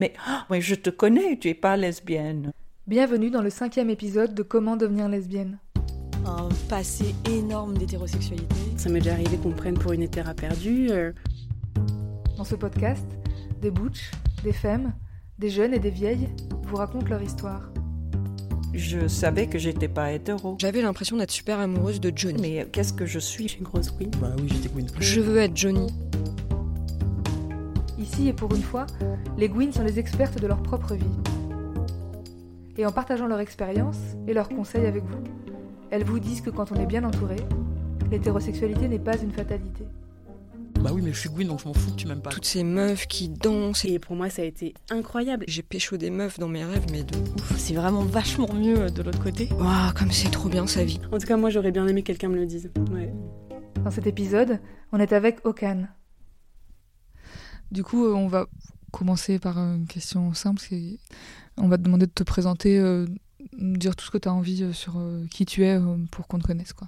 Mais, oh, mais je te connais, tu n'es pas lesbienne. Bienvenue dans le 5e épisode de Comment Devenir lesbienne. Un passé énorme d'hétérosexualité. Ça m'est déjà arrivé qu'on me prenne pour une hétéra perdue. Dans ce podcast, des butch, des femmes, des jeunes et des vieilles vous racontent leur histoire. Je savais que j'étais pas hétéro. J'avais l'impression d'être super amoureuse de Johnny. Mais qu'est-ce que je suis? Je suis une grosse queen. Bah oui, j'étais queen. Je veux être Johnny. Ici et pour une fois, les Gwyn sont les expertes de leur propre vie. Et en partageant leur expérience et leurs conseils avec vous, elles vous disent que quand on est bien entouré, l'hétérosexualité n'est pas une fatalité. Bah oui, mais je suis Gwyn, donc je m'en fous que tu m'aimes pas. Toutes ces meufs qui dansent. Et pour moi, ça a été incroyable. J'ai pécho des meufs dans mes rêves, mais de ouf. C'est vraiment vachement mieux de l'autre côté. Waouh, comme c'est trop bien sa vie. En tout cas, moi, j'aurais bien aimé que quelqu'un me le dise. Ouais. Dans cet épisode, on est avec Aukan. Du coup, on va commencer par une question simple. On va te demander de te présenter, dire tout ce que tu as envie sur qui tu es pour qu'on te connaisse, quoi.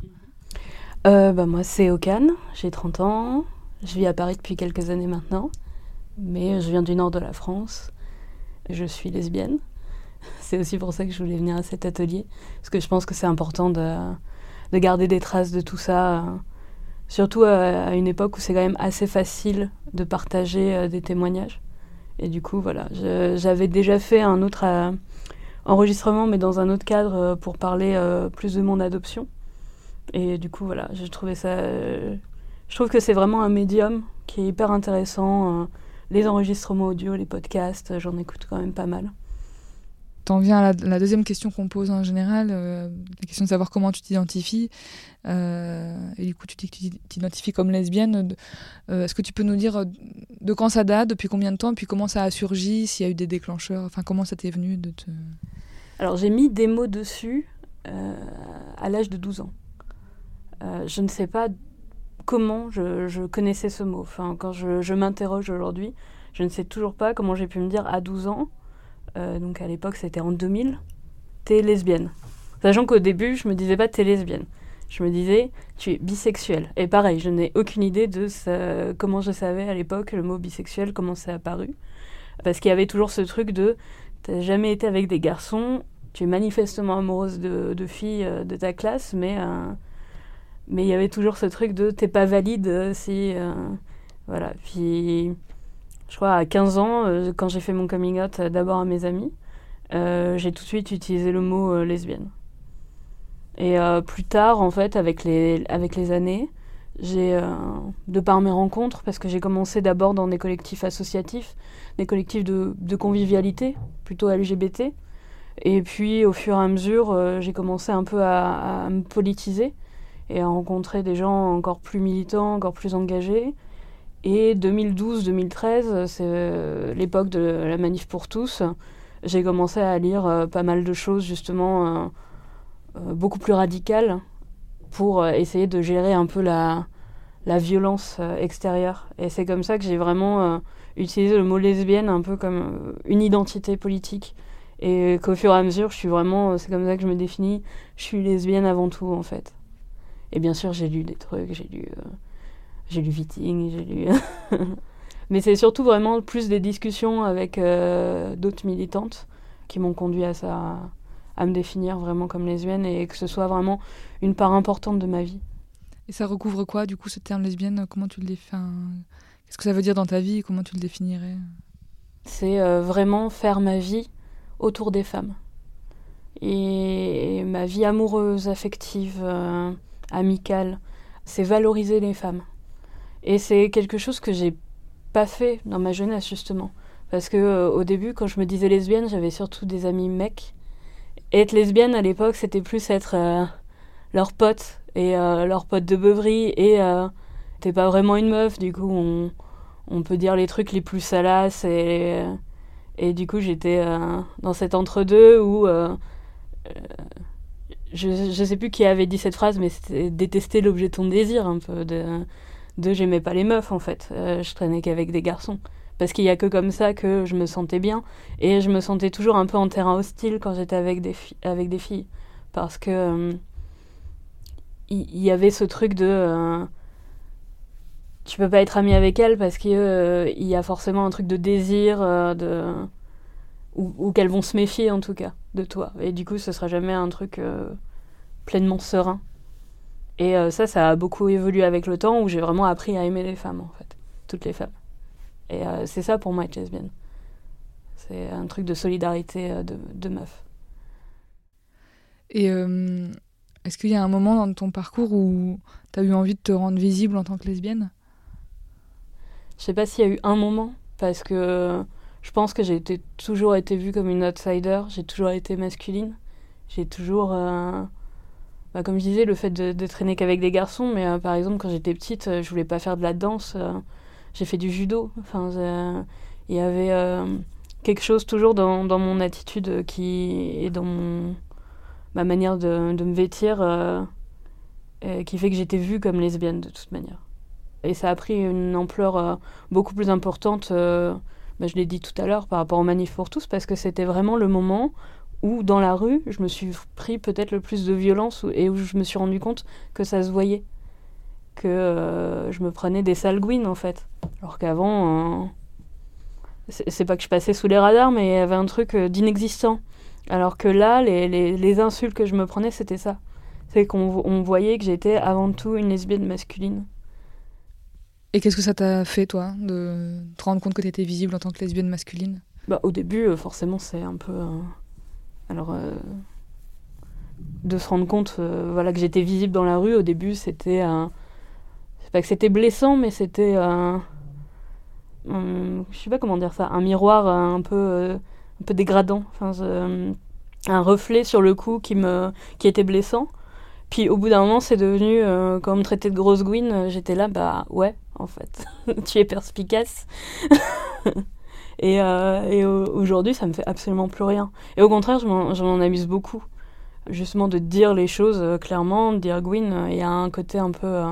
Moi, c'est Aukan, j'ai 30 ans. Je vis à Paris depuis quelques années maintenant, mais je viens du nord de la France. Je suis lesbienne. C'est aussi pour ça que je voulais venir à cet atelier, parce que je pense que c'est important de garder des traces de tout ça, surtout à une époque où c'est quand même assez facile de partager des témoignages. Et du coup, voilà, j'avais déjà fait un autre enregistrement, mais dans un autre cadre, pour parler plus de mon adoption. Et du coup, voilà, j'ai trouvé ça... Je trouve que c'est vraiment un médium qui est hyper intéressant. Les enregistrements audio, les podcasts, j'en écoute quand même pas mal. T'en viens à la deuxième question qu'on pose en général, la question de savoir comment tu t'identifies. Et du coup, tu dis que tu t'identifies comme lesbienne. Est-ce que tu peux nous dire de quand ça date, depuis combien de temps, puis comment ça a surgi, s'il y a eu des déclencheurs, enfin comment ça t'est venu de te... Alors j'ai mis des mots dessus à l'âge de 12 ans. Je ne sais pas comment je connaissais ce mot. Enfin, quand je m'interroge aujourd'hui, je ne sais toujours pas comment j'ai pu me dire à 12 ans, donc à l'époque c'était en 2000, t'es lesbienne. Sachant qu'au début, je me disais pas t'es lesbienne. Je me disais tu es bisexuelle. Et pareil, je n'ai aucune idée de comment je savais à l'époque le mot bisexuel, comment c'est apparu. Parce qu'il y avait toujours ce truc de t'as jamais été avec des garçons, tu es manifestement amoureuse de filles de ta classe, mais il y avait toujours ce truc de « t'es pas valide si... » Voilà. Puis, je crois, à 15 ans, quand j'ai fait mon coming out d'abord à mes amis, j'ai tout de suite utilisé le mot « lesbienne ». Et plus tard, en fait, avec les années, j'ai, de par mes rencontres, parce que j'ai commencé d'abord dans des collectifs associatifs, des collectifs de convivialité, plutôt LGBT. Et puis, au fur et à mesure, j'ai commencé un peu à me politiser et à rencontrer des gens encore plus militants, encore plus engagés. Et 2012-2013, c'est l'époque de la Manif pour tous, j'ai commencé à lire pas mal de choses justement beaucoup plus radicales pour essayer de gérer un peu la violence extérieure. Et c'est comme ça que j'ai vraiment utilisé le mot lesbienne un peu comme une identité politique. Et qu'au fur et à mesure, je suis vraiment, c'est comme ça que je me définis, je suis lesbienne avant tout en fait. Et bien sûr, j'ai lu des trucs, j'ai lu Vitting, j'ai lu... Mais c'est surtout vraiment plus des discussions avec d'autres militantes qui m'ont conduit à ça, à me définir vraiment comme lesbienne et que ce soit vraiment une part importante de ma vie. Et ça recouvre quoi, du coup, ce terme lesbienne? Comment tu le définis? Qu'est-ce que ça veut dire dans ta vie? Comment tu le définirais? C'est vraiment faire ma vie autour des femmes. Et ma vie amoureuse, affective... amicale, c'est valoriser les femmes. Et c'est quelque chose que j'ai pas fait dans ma jeunesse justement, parce que au début quand je me disais lesbienne, j'avais surtout des amis mecs. Et être lesbienne à l'époque, c'était plus être leur pote et leur pote de beuverie et t'es pas vraiment une meuf, du coup on peut dire les trucs les plus salaces et du coup j'étais dans cet entre-deux où je sais plus qui avait dit cette phrase, mais c'était détester l'objet de ton désir, un peu, de j'aimais pas les meufs, en fait. Je traînais qu'avec des garçons. Parce qu'il y a que comme ça que je me sentais bien. Et je me sentais toujours un peu en terrain hostile quand j'étais avec des filles. Parce que... il y avait ce truc de... tu peux pas être ami avec elle parce qu'il y a forcément un truc de désir, ou qu'elles vont se méfier en tout cas de toi. Et du coup, ce sera jamais un truc pleinement serein. Et ça a beaucoup évolué avec le temps, où j'ai vraiment appris à aimer les femmes, en fait. Toutes les femmes. Et c'est ça pour moi, être lesbienne. C'est un truc de solidarité de meuf. Et est-ce qu'il y a un moment dans ton parcours où t'as eu envie de te rendre visible en tant que lesbienne ? Je sais pas s'il y a eu un moment, parce que je pense que j'ai toujours été vue comme une outsider, j'ai toujours été masculine, j'ai toujours... comme je disais, le fait de traîner qu'avec des garçons, mais par exemple, quand j'étais petite, je voulais pas faire de la danse. J'ai fait du judo. Enfin, il y avait quelque chose toujours dans mon attitude et dans ma manière de me vêtir qui fait que j'étais vue comme lesbienne de toute manière. Et ça a pris une ampleur beaucoup plus importante, je l'ai dit tout à l'heure, par rapport au Manif pour tous, parce que c'était vraiment le moment où dans la rue, je me suis pris peut-être le plus de violence et où je me suis rendu compte que ça se voyait, que je me prenais des salguines en fait. Alors qu'avant, c'est pas que je passais sous les radars, mais il y avait un truc d'inexistant. Alors que là, les insultes que je me prenais, c'était ça. C'est qu'on voyait que j'étais avant tout une lesbienne masculine. Et qu'est-ce que ça t'a fait, toi, de te rendre compte que t'étais visible en tant que lesbienne masculine ? Au début, forcément, c'est un peu... Alors, de se rendre compte que j'étais visible dans la rue, au début, c'était... C'est pas que c'était blessant, mais c'était... je sais pas comment dire ça. Un miroir un peu dégradant. Enfin, un reflet sur le cou qui était blessant. Puis au bout d'un moment, c'est devenu... quand on me traitait de grosse gouine, j'étais là, ouais, en fait. Tu es perspicace. Et aujourd'hui, ça me fait absolument plus rien. Et au contraire, je m'en amuse beaucoup. Justement, de dire les choses clairement, de dire Gwyn, il y a un côté un peu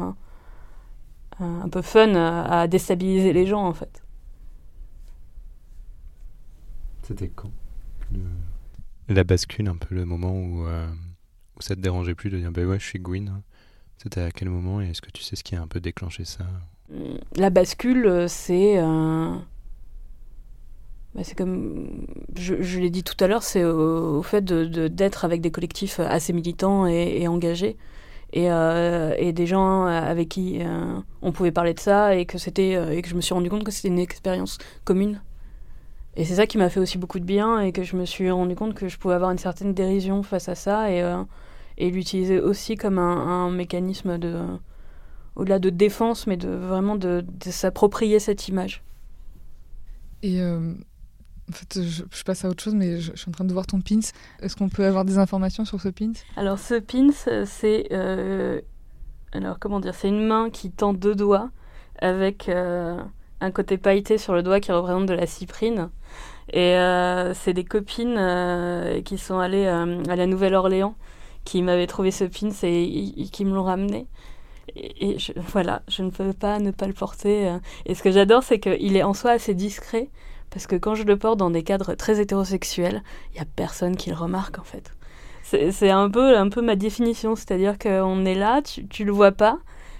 fun à déstabiliser les gens, en fait. C'était quand la bascule, un peu le moment où ça te dérangeait plus de dire ouais, je suis Gwyn. C'était à quel moment et est-ce que tu sais ce qui a un peu déclenché ça ? La bascule, c'est... c'est comme je l'ai dit tout à l'heure, c'est au fait d'être avec des collectifs assez militants et engagés et des gens avec qui on pouvait parler de ça et que je me suis rendu compte que c'était une expérience commune. Et c'est ça qui m'a fait aussi beaucoup de bien et que je me suis rendu compte que je pouvais avoir une certaine dérision face à ça et l'utiliser aussi comme un mécanisme de au-delà de défense, mais de vraiment de s'approprier cette image. Et en fait, je passe à autre chose, mais je suis en train de voir ton pins. Est-ce qu'on peut avoir des informations sur ce pins ? Alors, ce pins, c'est... c'est une main qui tend deux doigts avec un côté pailleté sur le doigt qui représente de la cyprine. Et c'est des copines qui sont allées à la Nouvelle-Orléans qui m'avaient trouvé ce pins et qui me l'ont ramené. Et je ne peux pas ne pas le porter. Et ce que j'adore, c'est qu'il est en soi assez discret. Parce que quand je le porte dans des cadres très hétérosexuels, il n'y a personne qui le remarque, en fait. C'est un peu ma définition, c'est-à-dire qu'on est là, tu ne le vois pas,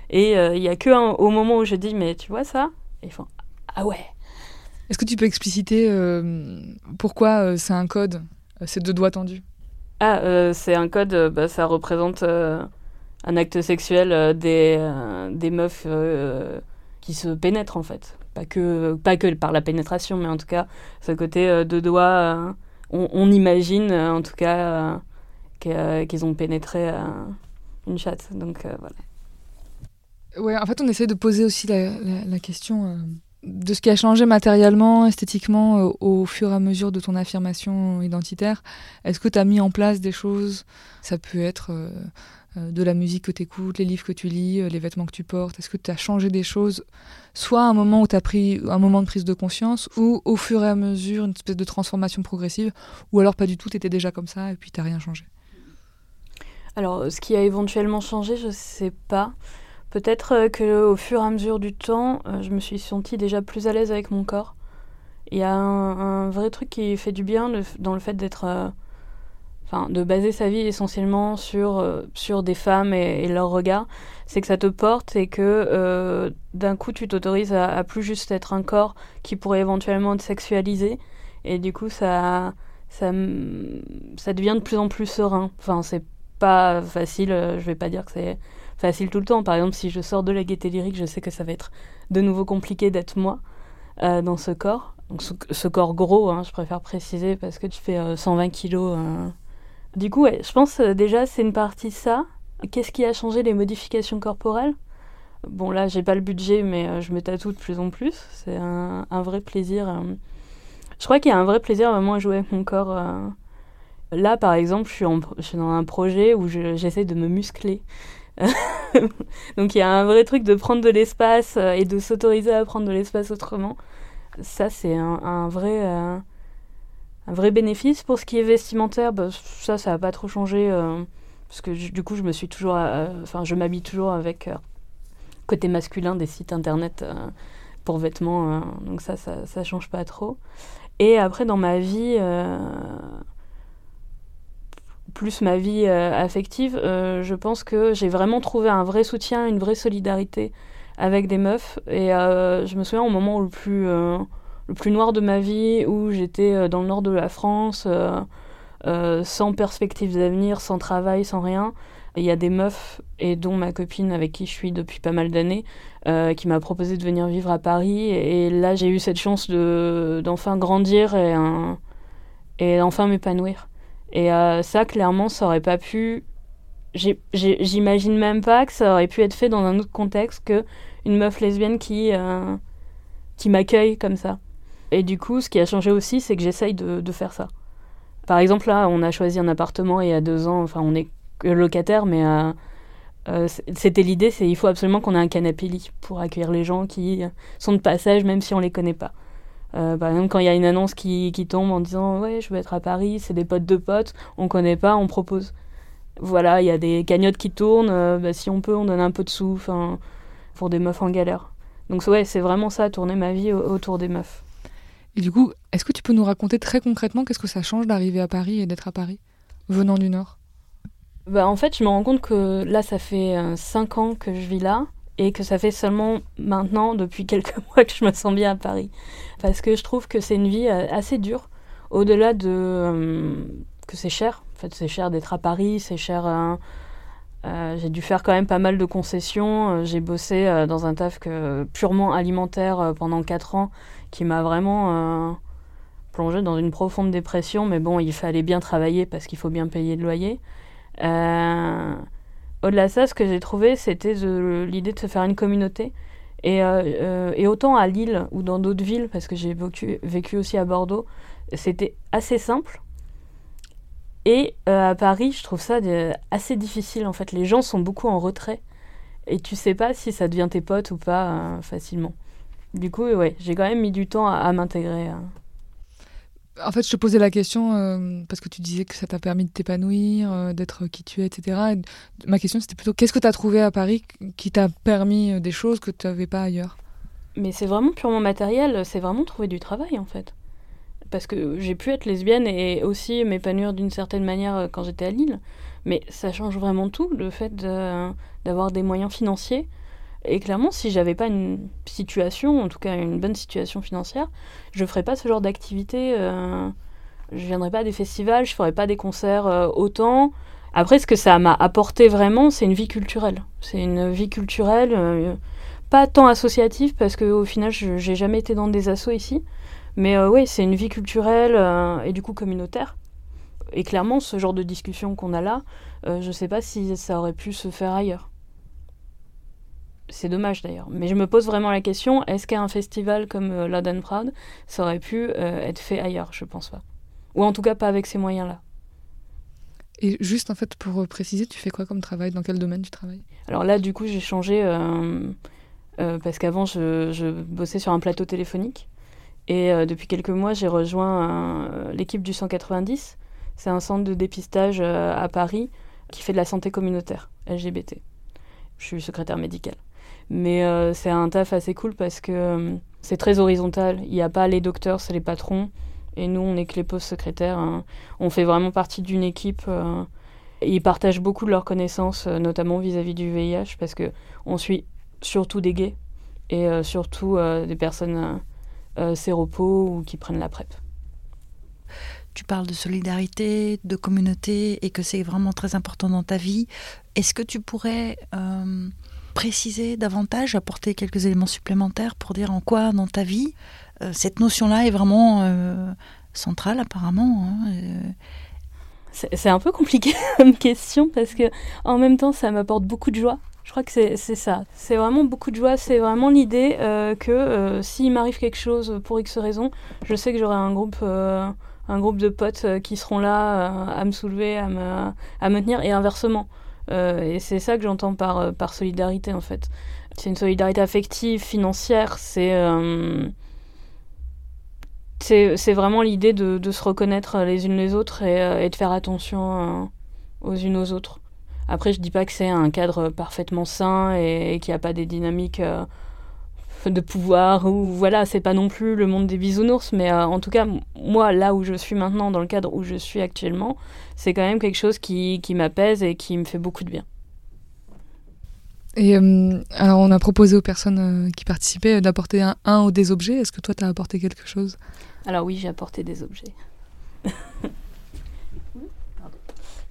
et il n'y a qu'au moment où je dis « mais tu vois ça ?» et ils font « ah ouais !» Est-ce que tu peux expliciter pourquoi c'est un code, ces deux doigts tendus ? C'est un code, ça représente un acte sexuel des meufs qui se pénètrent, en fait. Pas que par la pénétration, mais en tout cas, ce côté de doigts, on imagine en tout cas qu'ils ont pénétré une chatte. Donc voilà. Ouais, en fait, on essaie de poser aussi la question de ce qui a changé matériellement, esthétiquement, au fur et à mesure de ton affirmation identitaire. Est-ce que tu as mis en place des choses ? Ça peut être de la musique que tu écoutes, les livres que tu lis, les vêtements que tu portes. Est-ce que tu as changé des choses, soit à un moment où tu as pris un moment de prise de conscience, ou au fur et à mesure, une espèce de transformation progressive, ou alors pas du tout, tu étais déjà comme ça et puis tu n'as rien changé ? Alors, ce qui a éventuellement changé, je ne sais pas. Peut-être qu'au fur et à mesure du temps, je me suis sentie déjà plus à l'aise avec mon corps. Il y a un vrai truc qui fait du bien dans le fait d'être... enfin, de baser sa vie essentiellement sur des femmes et leur regard, c'est que ça te porte et que d'un coup tu t'autorises à plus juste être un corps qui pourrait éventuellement te sexualiser, et du coup ça devient de plus en plus serein. Enfin, c'est pas facile, je vais pas dire que c'est facile tout le temps. Par exemple, si je sors de la Gaieté lyrique, je sais que ça va être de nouveau compliqué d'être moi dans ce corps. Donc ce corps gros, hein, je préfère préciser, parce que tu fais 120 kilos. Du coup, ouais, je pense déjà c'est une partie ça. Qu'est-ce qui a changé? Les modifications corporelles. Bon, là, j'ai pas le budget, mais je me tatoue de plus en plus. C'est un vrai plaisir. Je crois qu'il y a un vrai plaisir vraiment à jouer avec mon corps. Là, par exemple, je suis dans un projet où j'essaie de me muscler. Donc il y a un vrai truc de prendre de l'espace et de s'autoriser à prendre de l'espace autrement. Ça, c'est un vrai bénéfice. Pour ce qui est vestimentaire, bah, ça n'a pas trop changé. Parce que du coup, je me suis toujours, je m'habille toujours avec côté masculin des sites internet pour vêtements. Donc ça change pas trop. Et après, dans ma vie... plus ma vie affective, je pense que j'ai vraiment trouvé un vrai soutien, une vraie solidarité avec des meufs. Et je me souviens au moment le plus noir de ma vie, où j'étais dans le nord de la France, sans perspective d'avenir, sans travail, sans rien. Il y a des meufs, et dont ma copine avec qui je suis depuis pas mal d'années, qui m'a proposé de venir vivre à Paris. Et là, j'ai eu cette chance d'enfin grandir et enfin m'épanouir. Et ça, clairement, ça aurait pas pu... J'imagine même pas que ça aurait pu être fait dans un autre contexte qu'une meuf lesbienne qui m'accueille comme ça. Et du coup, ce qui a changé aussi, c'est que j'essaye de faire ça. Par exemple, là, on a choisi un appartement il y a 2 ans. Enfin, on est locataire, mais c'était l'idée, c'est il faut absolument qu'on ait un canapé-lit pour accueillir les gens qui sont de passage, même si on les connaît pas. Par exemple, quand il y a une annonce qui tombe en disant « Ouais, je veux être à Paris, c'est des potes de potes, on connaît pas, on propose. » Voilà, il y a des cagnottes qui tournent, si on peut, on donne un peu de sous pour des meufs en galère. Donc ouais, c'est vraiment ça, tourner ma vie autour des meufs. Et du coup, est-ce que tu peux nous raconter très concrètement qu'est-ce que ça change d'arriver à Paris et d'être à Paris, venant du Nord ? Bah, en fait, je me rends compte que là, ça fait 5 ans que je vis là. Et que ça fait seulement maintenant, depuis quelques mois, que je me sens bien à Paris. Parce que je trouve que c'est une vie assez dure, au-delà de que c'est cher. En fait, c'est cher d'être à Paris, c'est cher... j'ai dû faire quand même pas mal de concessions. J'ai bossé dans un taf purement alimentaire pendant 4 ans, qui m'a vraiment plongée dans une profonde dépression. Mais bon, il fallait bien travailler parce qu'il faut bien payer le loyer. Au-delà de ça, ce que j'ai trouvé, c'était l'idée de se faire une communauté. Et autant à Lille ou dans d'autres villes, parce que j'ai vécu aussi à Bordeaux, c'était assez simple. Et à Paris, je trouve ça assez difficile, en fait. Les gens sont beaucoup en retrait. Et tu sais pas si ça devient tes potes ou pas facilement. Du coup, ouais, j'ai quand même mis du temps à m'intégrer. En fait, je te posais la question parce que tu disais que ça t'a permis de t'épanouir, d'être qui tu es, etc. Et ma question, c'était plutôt qu'est-ce que tu as trouvé à Paris qui t'a permis des choses que tu n'avais pas ailleurs ? Mais c'est vraiment purement matériel, c'est vraiment trouver du travail, en fait. Parce que j'ai pu être lesbienne et aussi m'épanouir d'une certaine manière quand j'étais à Lille. Mais ça change vraiment tout, le fait d'avoir des moyens financiers. Et clairement, si j'avais pas une situation, en tout cas une bonne situation financière, je ferais pas ce genre d'activité. Je viendrais pas à des festivals, je ferais pas des concerts autant. Après, ce que ça m'a apporté vraiment, c'est une vie culturelle. C'est une vie culturelle, pas tant associative, parce qu'au final, j'ai jamais été dans des assos ici. Mais oui, c'est une vie culturelle et du coup communautaire. Et clairement, ce genre de discussion qu'on a là, je sais pas si ça aurait pu se faire ailleurs. C'est dommage d'ailleurs, mais je me pose vraiment la question, est-ce qu'un festival comme La Proud, ça aurait pu être fait ailleurs ? Je pense pas. Ou en tout cas pas avec ces moyens-là. Et juste en fait, pour préciser, tu fais quoi comme travail ? Dans quel domaine tu travailles ? Alors là, du coup, j'ai changé, parce qu'avant, je bossais sur un plateau téléphonique. Et depuis quelques mois, j'ai rejoint l'équipe du 190. C'est un centre de dépistage à Paris qui fait de la santé communautaire LGBT. Je suis secrétaire médicale. Mais c'est un taf assez cool parce que c'est très horizontal. Il n'y a pas les docteurs, c'est les patrons. Et nous, on est clépos secrétaires. Hein. On fait vraiment partie d'une équipe. Ils partagent beaucoup de leurs connaissances, notamment vis-à-vis du VIH, parce qu'on suit surtout des gays et surtout des personnes séropos ou qui prennent la PrEP. Tu parles de solidarité, de communauté et que c'est vraiment très important dans ta vie. Est-ce que tu pourrais préciser davantage, apporter quelques éléments supplémentaires pour dire en quoi dans ta vie cette notion-là est vraiment centrale apparemment hein, C'est un peu compliqué comme question parce que en même temps ça m'apporte beaucoup de joie. Je crois que c'est ça. C'est vraiment beaucoup de joie. C'est vraiment l'idée que s'il m'arrive quelque chose pour X raison, je sais que j'aurai un groupe de potes qui seront là à me soulever, à me tenir et inversement. Et c'est ça que j'entends par solidarité en fait. C'est une solidarité affective, financière. C'est vraiment l'idée de se reconnaître les unes les autres et de faire attention aux unes aux autres. Après, je dis pas que c'est un cadre parfaitement sain et qu'il n'y a pas des dynamiques de pouvoir ou voilà, c'est pas non plus le monde des bisounours, mais en tout cas, moi, là où je suis maintenant, dans le cadre où je suis actuellement, c'est quand même quelque chose qui m'apaise et qui me fait beaucoup de bien. Et alors, on a proposé aux personnes qui participaient d'apporter un ou des objets. Est-ce que toi, t'as apporté quelque chose ? Alors oui, j'ai apporté des objets.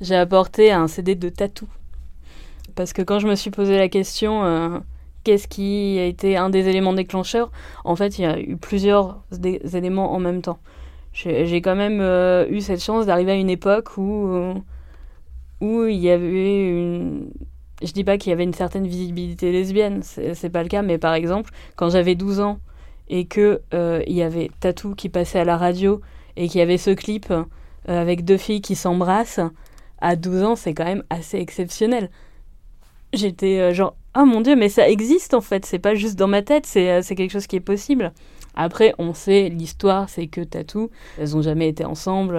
J'ai apporté un CD de t.A.T.u. Parce que quand je me suis posé la question, qu'est-ce qui a été un des éléments déclencheurs ? En fait, il y a eu plusieurs éléments en même temps. J'ai quand même eu cette chance d'arriver à une époque où il y avait une... Je dis pas qu'il y avait une certaine visibilité lesbienne, c'est pas le cas, mais par exemple, quand j'avais 12 ans et que il y avait t.A.T.u. qui passait à la radio et qu'il y avait ce clip avec deux filles qui s'embrassent, à 12 ans, c'est quand même assez exceptionnel. J'étais genre, oh mon Dieu, mais ça existe en fait, c'est pas juste dans ma tête, c'est quelque chose qui est possible. Après, on sait, l'histoire, c'est que t.A.T.u., elles ont jamais été ensemble.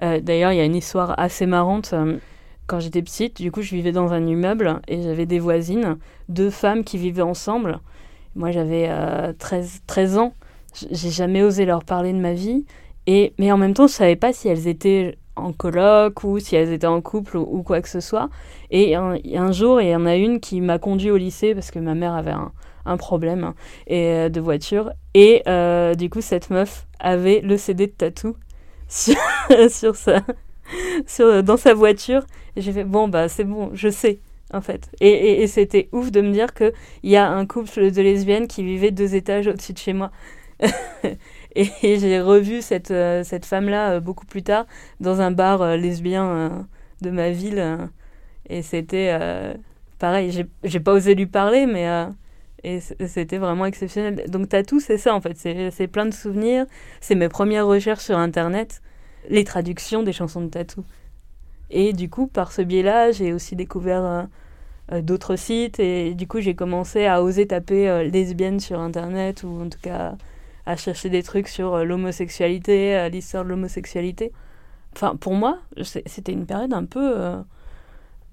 D'ailleurs, il y a une histoire assez marrante. Quand j'étais petite, du coup, je vivais dans un immeuble et j'avais des voisines, deux femmes qui vivaient ensemble. Moi, j'avais 13 ans, j'ai jamais osé leur parler de ma vie. Mais en même temps, je savais pas si elles étaient... en coloc ou si elles étaient en couple ou quoi que ce soit. Et un jour, il y en a une qui m'a conduit au lycée parce que ma mère avait un problème de voiture. Et du coup, cette meuf avait le CD de t.A.T.u. dans sa voiture. Et j'ai fait, bon, bah c'est bon, je sais, en fait. Et c'était ouf de me dire qu'il y a un couple de lesbiennes qui vivait 2 étages au-dessus de chez moi. Et j'ai revu cette femme-là beaucoup plus tard dans un bar lesbien de ma ville. Et c'était pareil, j'ai pas osé lui parler, mais et c'était vraiment exceptionnel. Donc t.A.T.u., c'est ça en fait, c'est plein de souvenirs. C'est mes premières recherches sur Internet, les traductions des chansons de t.A.T.u. Et du coup, par ce biais-là, j'ai aussi découvert d'autres sites. Et du coup, j'ai commencé à oser taper lesbienne sur Internet, ou en tout cas... à chercher des trucs sur l'homosexualité, l'histoire de l'homosexualité. Enfin, pour moi, c'était une période un peu...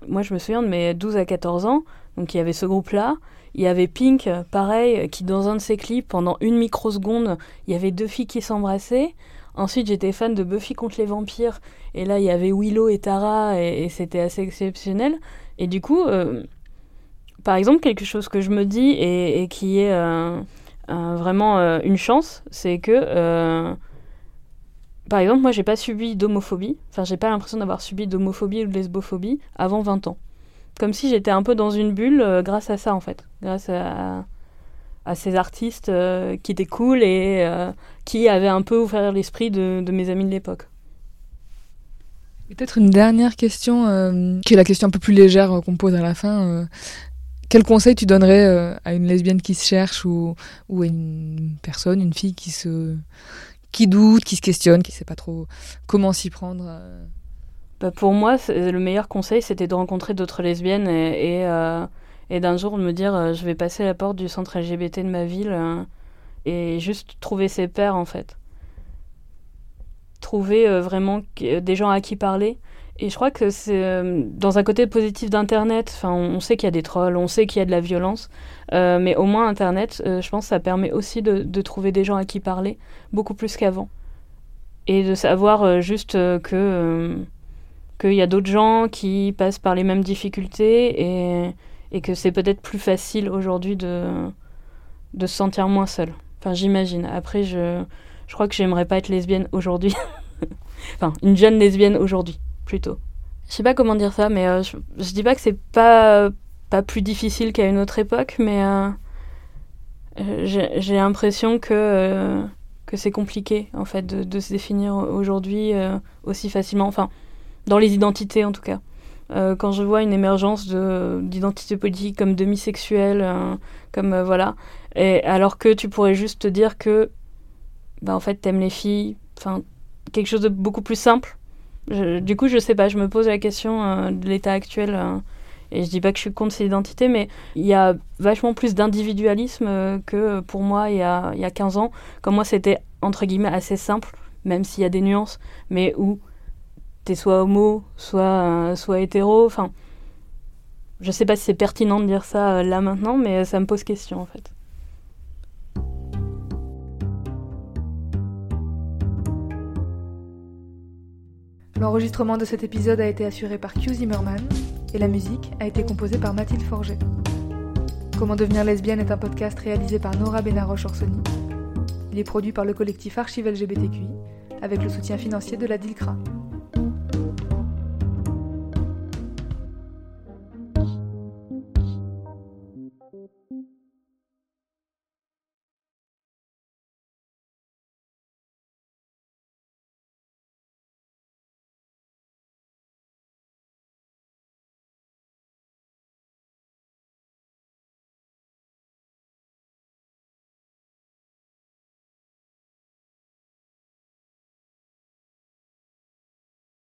Moi, je me souviens de mes 12 à 14 ans, donc il y avait ce groupe-là, il y avait Pink, pareil, qui dans un de ses clips, pendant une microseconde, il y avait deux filles qui s'embrassaient. Ensuite, j'étais fan de Buffy contre les vampires, et là, il y avait Willow et Tara, et c'était assez exceptionnel. Et du coup, par exemple, quelque chose que je me dis, et qui est... vraiment une chance, c'est que par exemple, moi j'ai pas subi d'homophobie, enfin j'ai pas l'impression d'avoir subi d'homophobie ou de lesbophobie avant 20 ans, comme si j'étais un peu dans une bulle grâce à ça en fait, grâce à ces artistes qui étaient cool et qui avaient un peu ouvert l'esprit de mes amis de l'époque. Peut-être une dernière question qui est la question un peu plus légère qu'on pose à la fin. Quel conseil tu donnerais à une lesbienne qui se cherche ou à une personne, une fille qui doute, qui se questionne, qui ne sait pas trop comment s'y prendre Bah pour moi, le meilleur conseil, c'était de rencontrer d'autres lesbiennes et d'un jour de me dire « je vais passer la porte du centre LGBT de ma ville et juste trouver ses pairs en fait. » Trouver vraiment des gens à qui parler. Et je crois que c'est dans un côté positif d'Internet, enfin, on sait qu'il y a des trolls, on sait qu'il y a de la violence, mais au moins Internet, je pense que ça permet aussi de trouver des gens à qui parler, beaucoup plus qu'avant. et de savoir qu'il y a d'autres gens qui passent par les mêmes difficultés et que c'est peut-être plus facile aujourd'hui de se sentir moins seule. Enfin, j'imagine. Après, je crois que j'aimerais pas être lesbienne aujourd'hui. Enfin, une jeune lesbienne aujourd'hui, plutôt. Je sais pas comment dire ça, mais je dis pas que c'est pas plus difficile qu'à une autre époque, mais j'ai l'impression que c'est compliqué, en fait, de se définir aujourd'hui aussi facilement. Enfin, dans les identités, en tout cas. Quand je vois une émergence d'identité politique comme demi-sexuelle, voilà. Et alors que tu pourrais juste te dire que, en fait, t'aimes les filles, enfin, quelque chose de beaucoup plus simple. Du coup, je sais pas, je me pose la question de l'état actuel, et je dis pas que je suis contre ces identités, mais il y a vachement plus d'individualisme que pour moi il y a 15 ans. Comme moi, c'était, entre guillemets, assez simple, même s'il y a des nuances, mais où t'es soit homo, soit hétéro, enfin... Je sais pas si c'est pertinent de dire ça là maintenant, mais ça me pose question, en fait. L'enregistrement de cet épisode a été assuré par Qiu Zimmermann et la musique a été composée par Mathilde Forget. Comment devenir lesbienne est un podcast réalisé par Norah Benarrosh-Orsoni. Il est produit par le collectif Archives LGBTQI avec le soutien financier de la DILCRA.